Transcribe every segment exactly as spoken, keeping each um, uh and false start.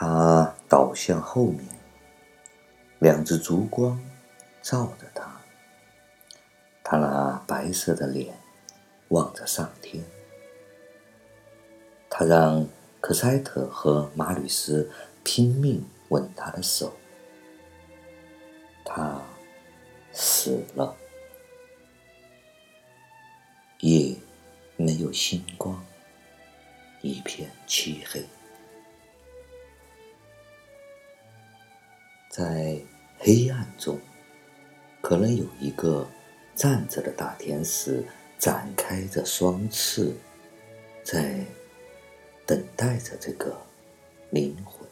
他倒向后面，两只烛光照着他，他那白色的脸望着上天。他让克塞特和马吕斯拼命吻他的手，他死了。夜没有星光，一片漆黑。在黑暗中，可能有一个站着的大天使展开着双翅，在等待着这个灵魂。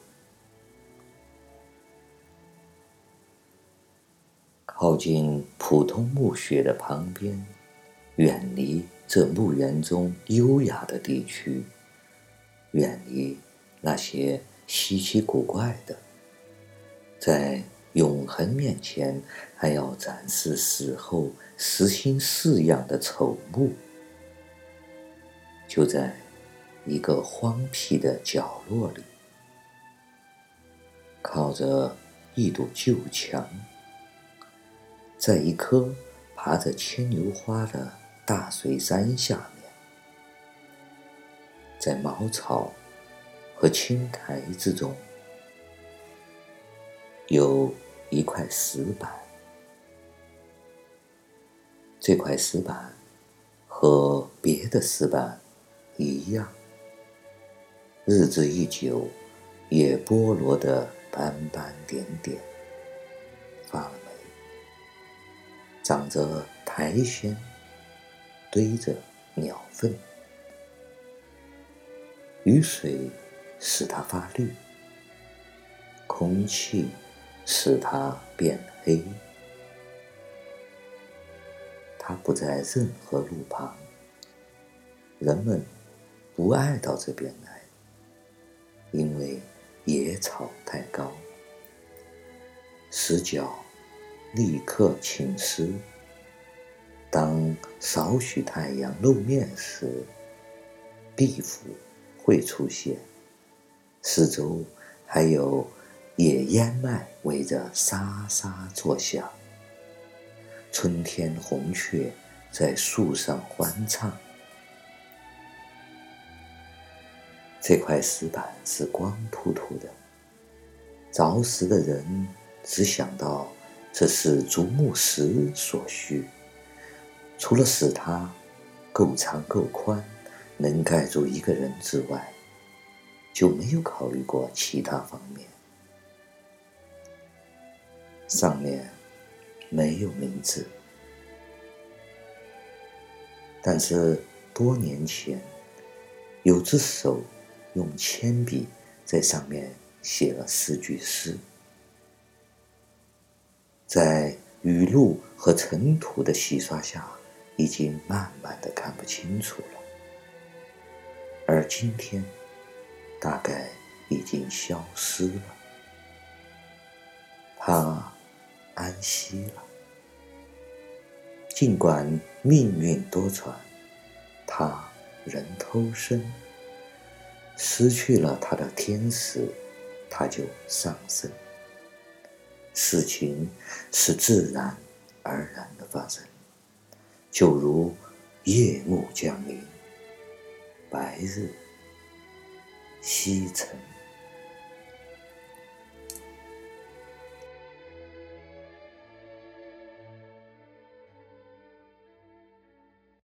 靠近普通墓穴的旁边，远离这墓园中优雅的地区，远离那些稀奇古怪的，在永恒面前还要展示死后实心式样的丑目。就在一个荒僻的角落里，靠着一堵旧墙，在一棵爬着牵牛花的大水杉下面，在茅草和青苔之中，有一块石板。这块石板和别的石板一样，日子一久，也剥落得斑斑点点，发了霉，长着苔藓，堆着鸟粪，雨水使它发绿，空气使它变黑。它不在任何路旁，人们不爱到这边来，因为野草太高，石脚立刻浸湿。当少许太阳露面时，壁腐会出现，四周还有野烟麦围着沙沙作响，春天红雀在树上欢唱。这块石板是光秃秃的，凿石的人只想到这是竹木石所需，除了使它够长够宽，能盖住一个人之外，就没有考虑过其他方面。上面没有名字，但是多年前，有只手用铅笔在上面写了四句诗，在雨露和尘土的洗刷下，已经慢慢的看不清楚了，而今天大概已经消失了。他安息了，尽管命运多舛，他仍偷生，失去了他的天使，他就上升。事情是自然而然的发生，就如夜幕降临，白日西沉。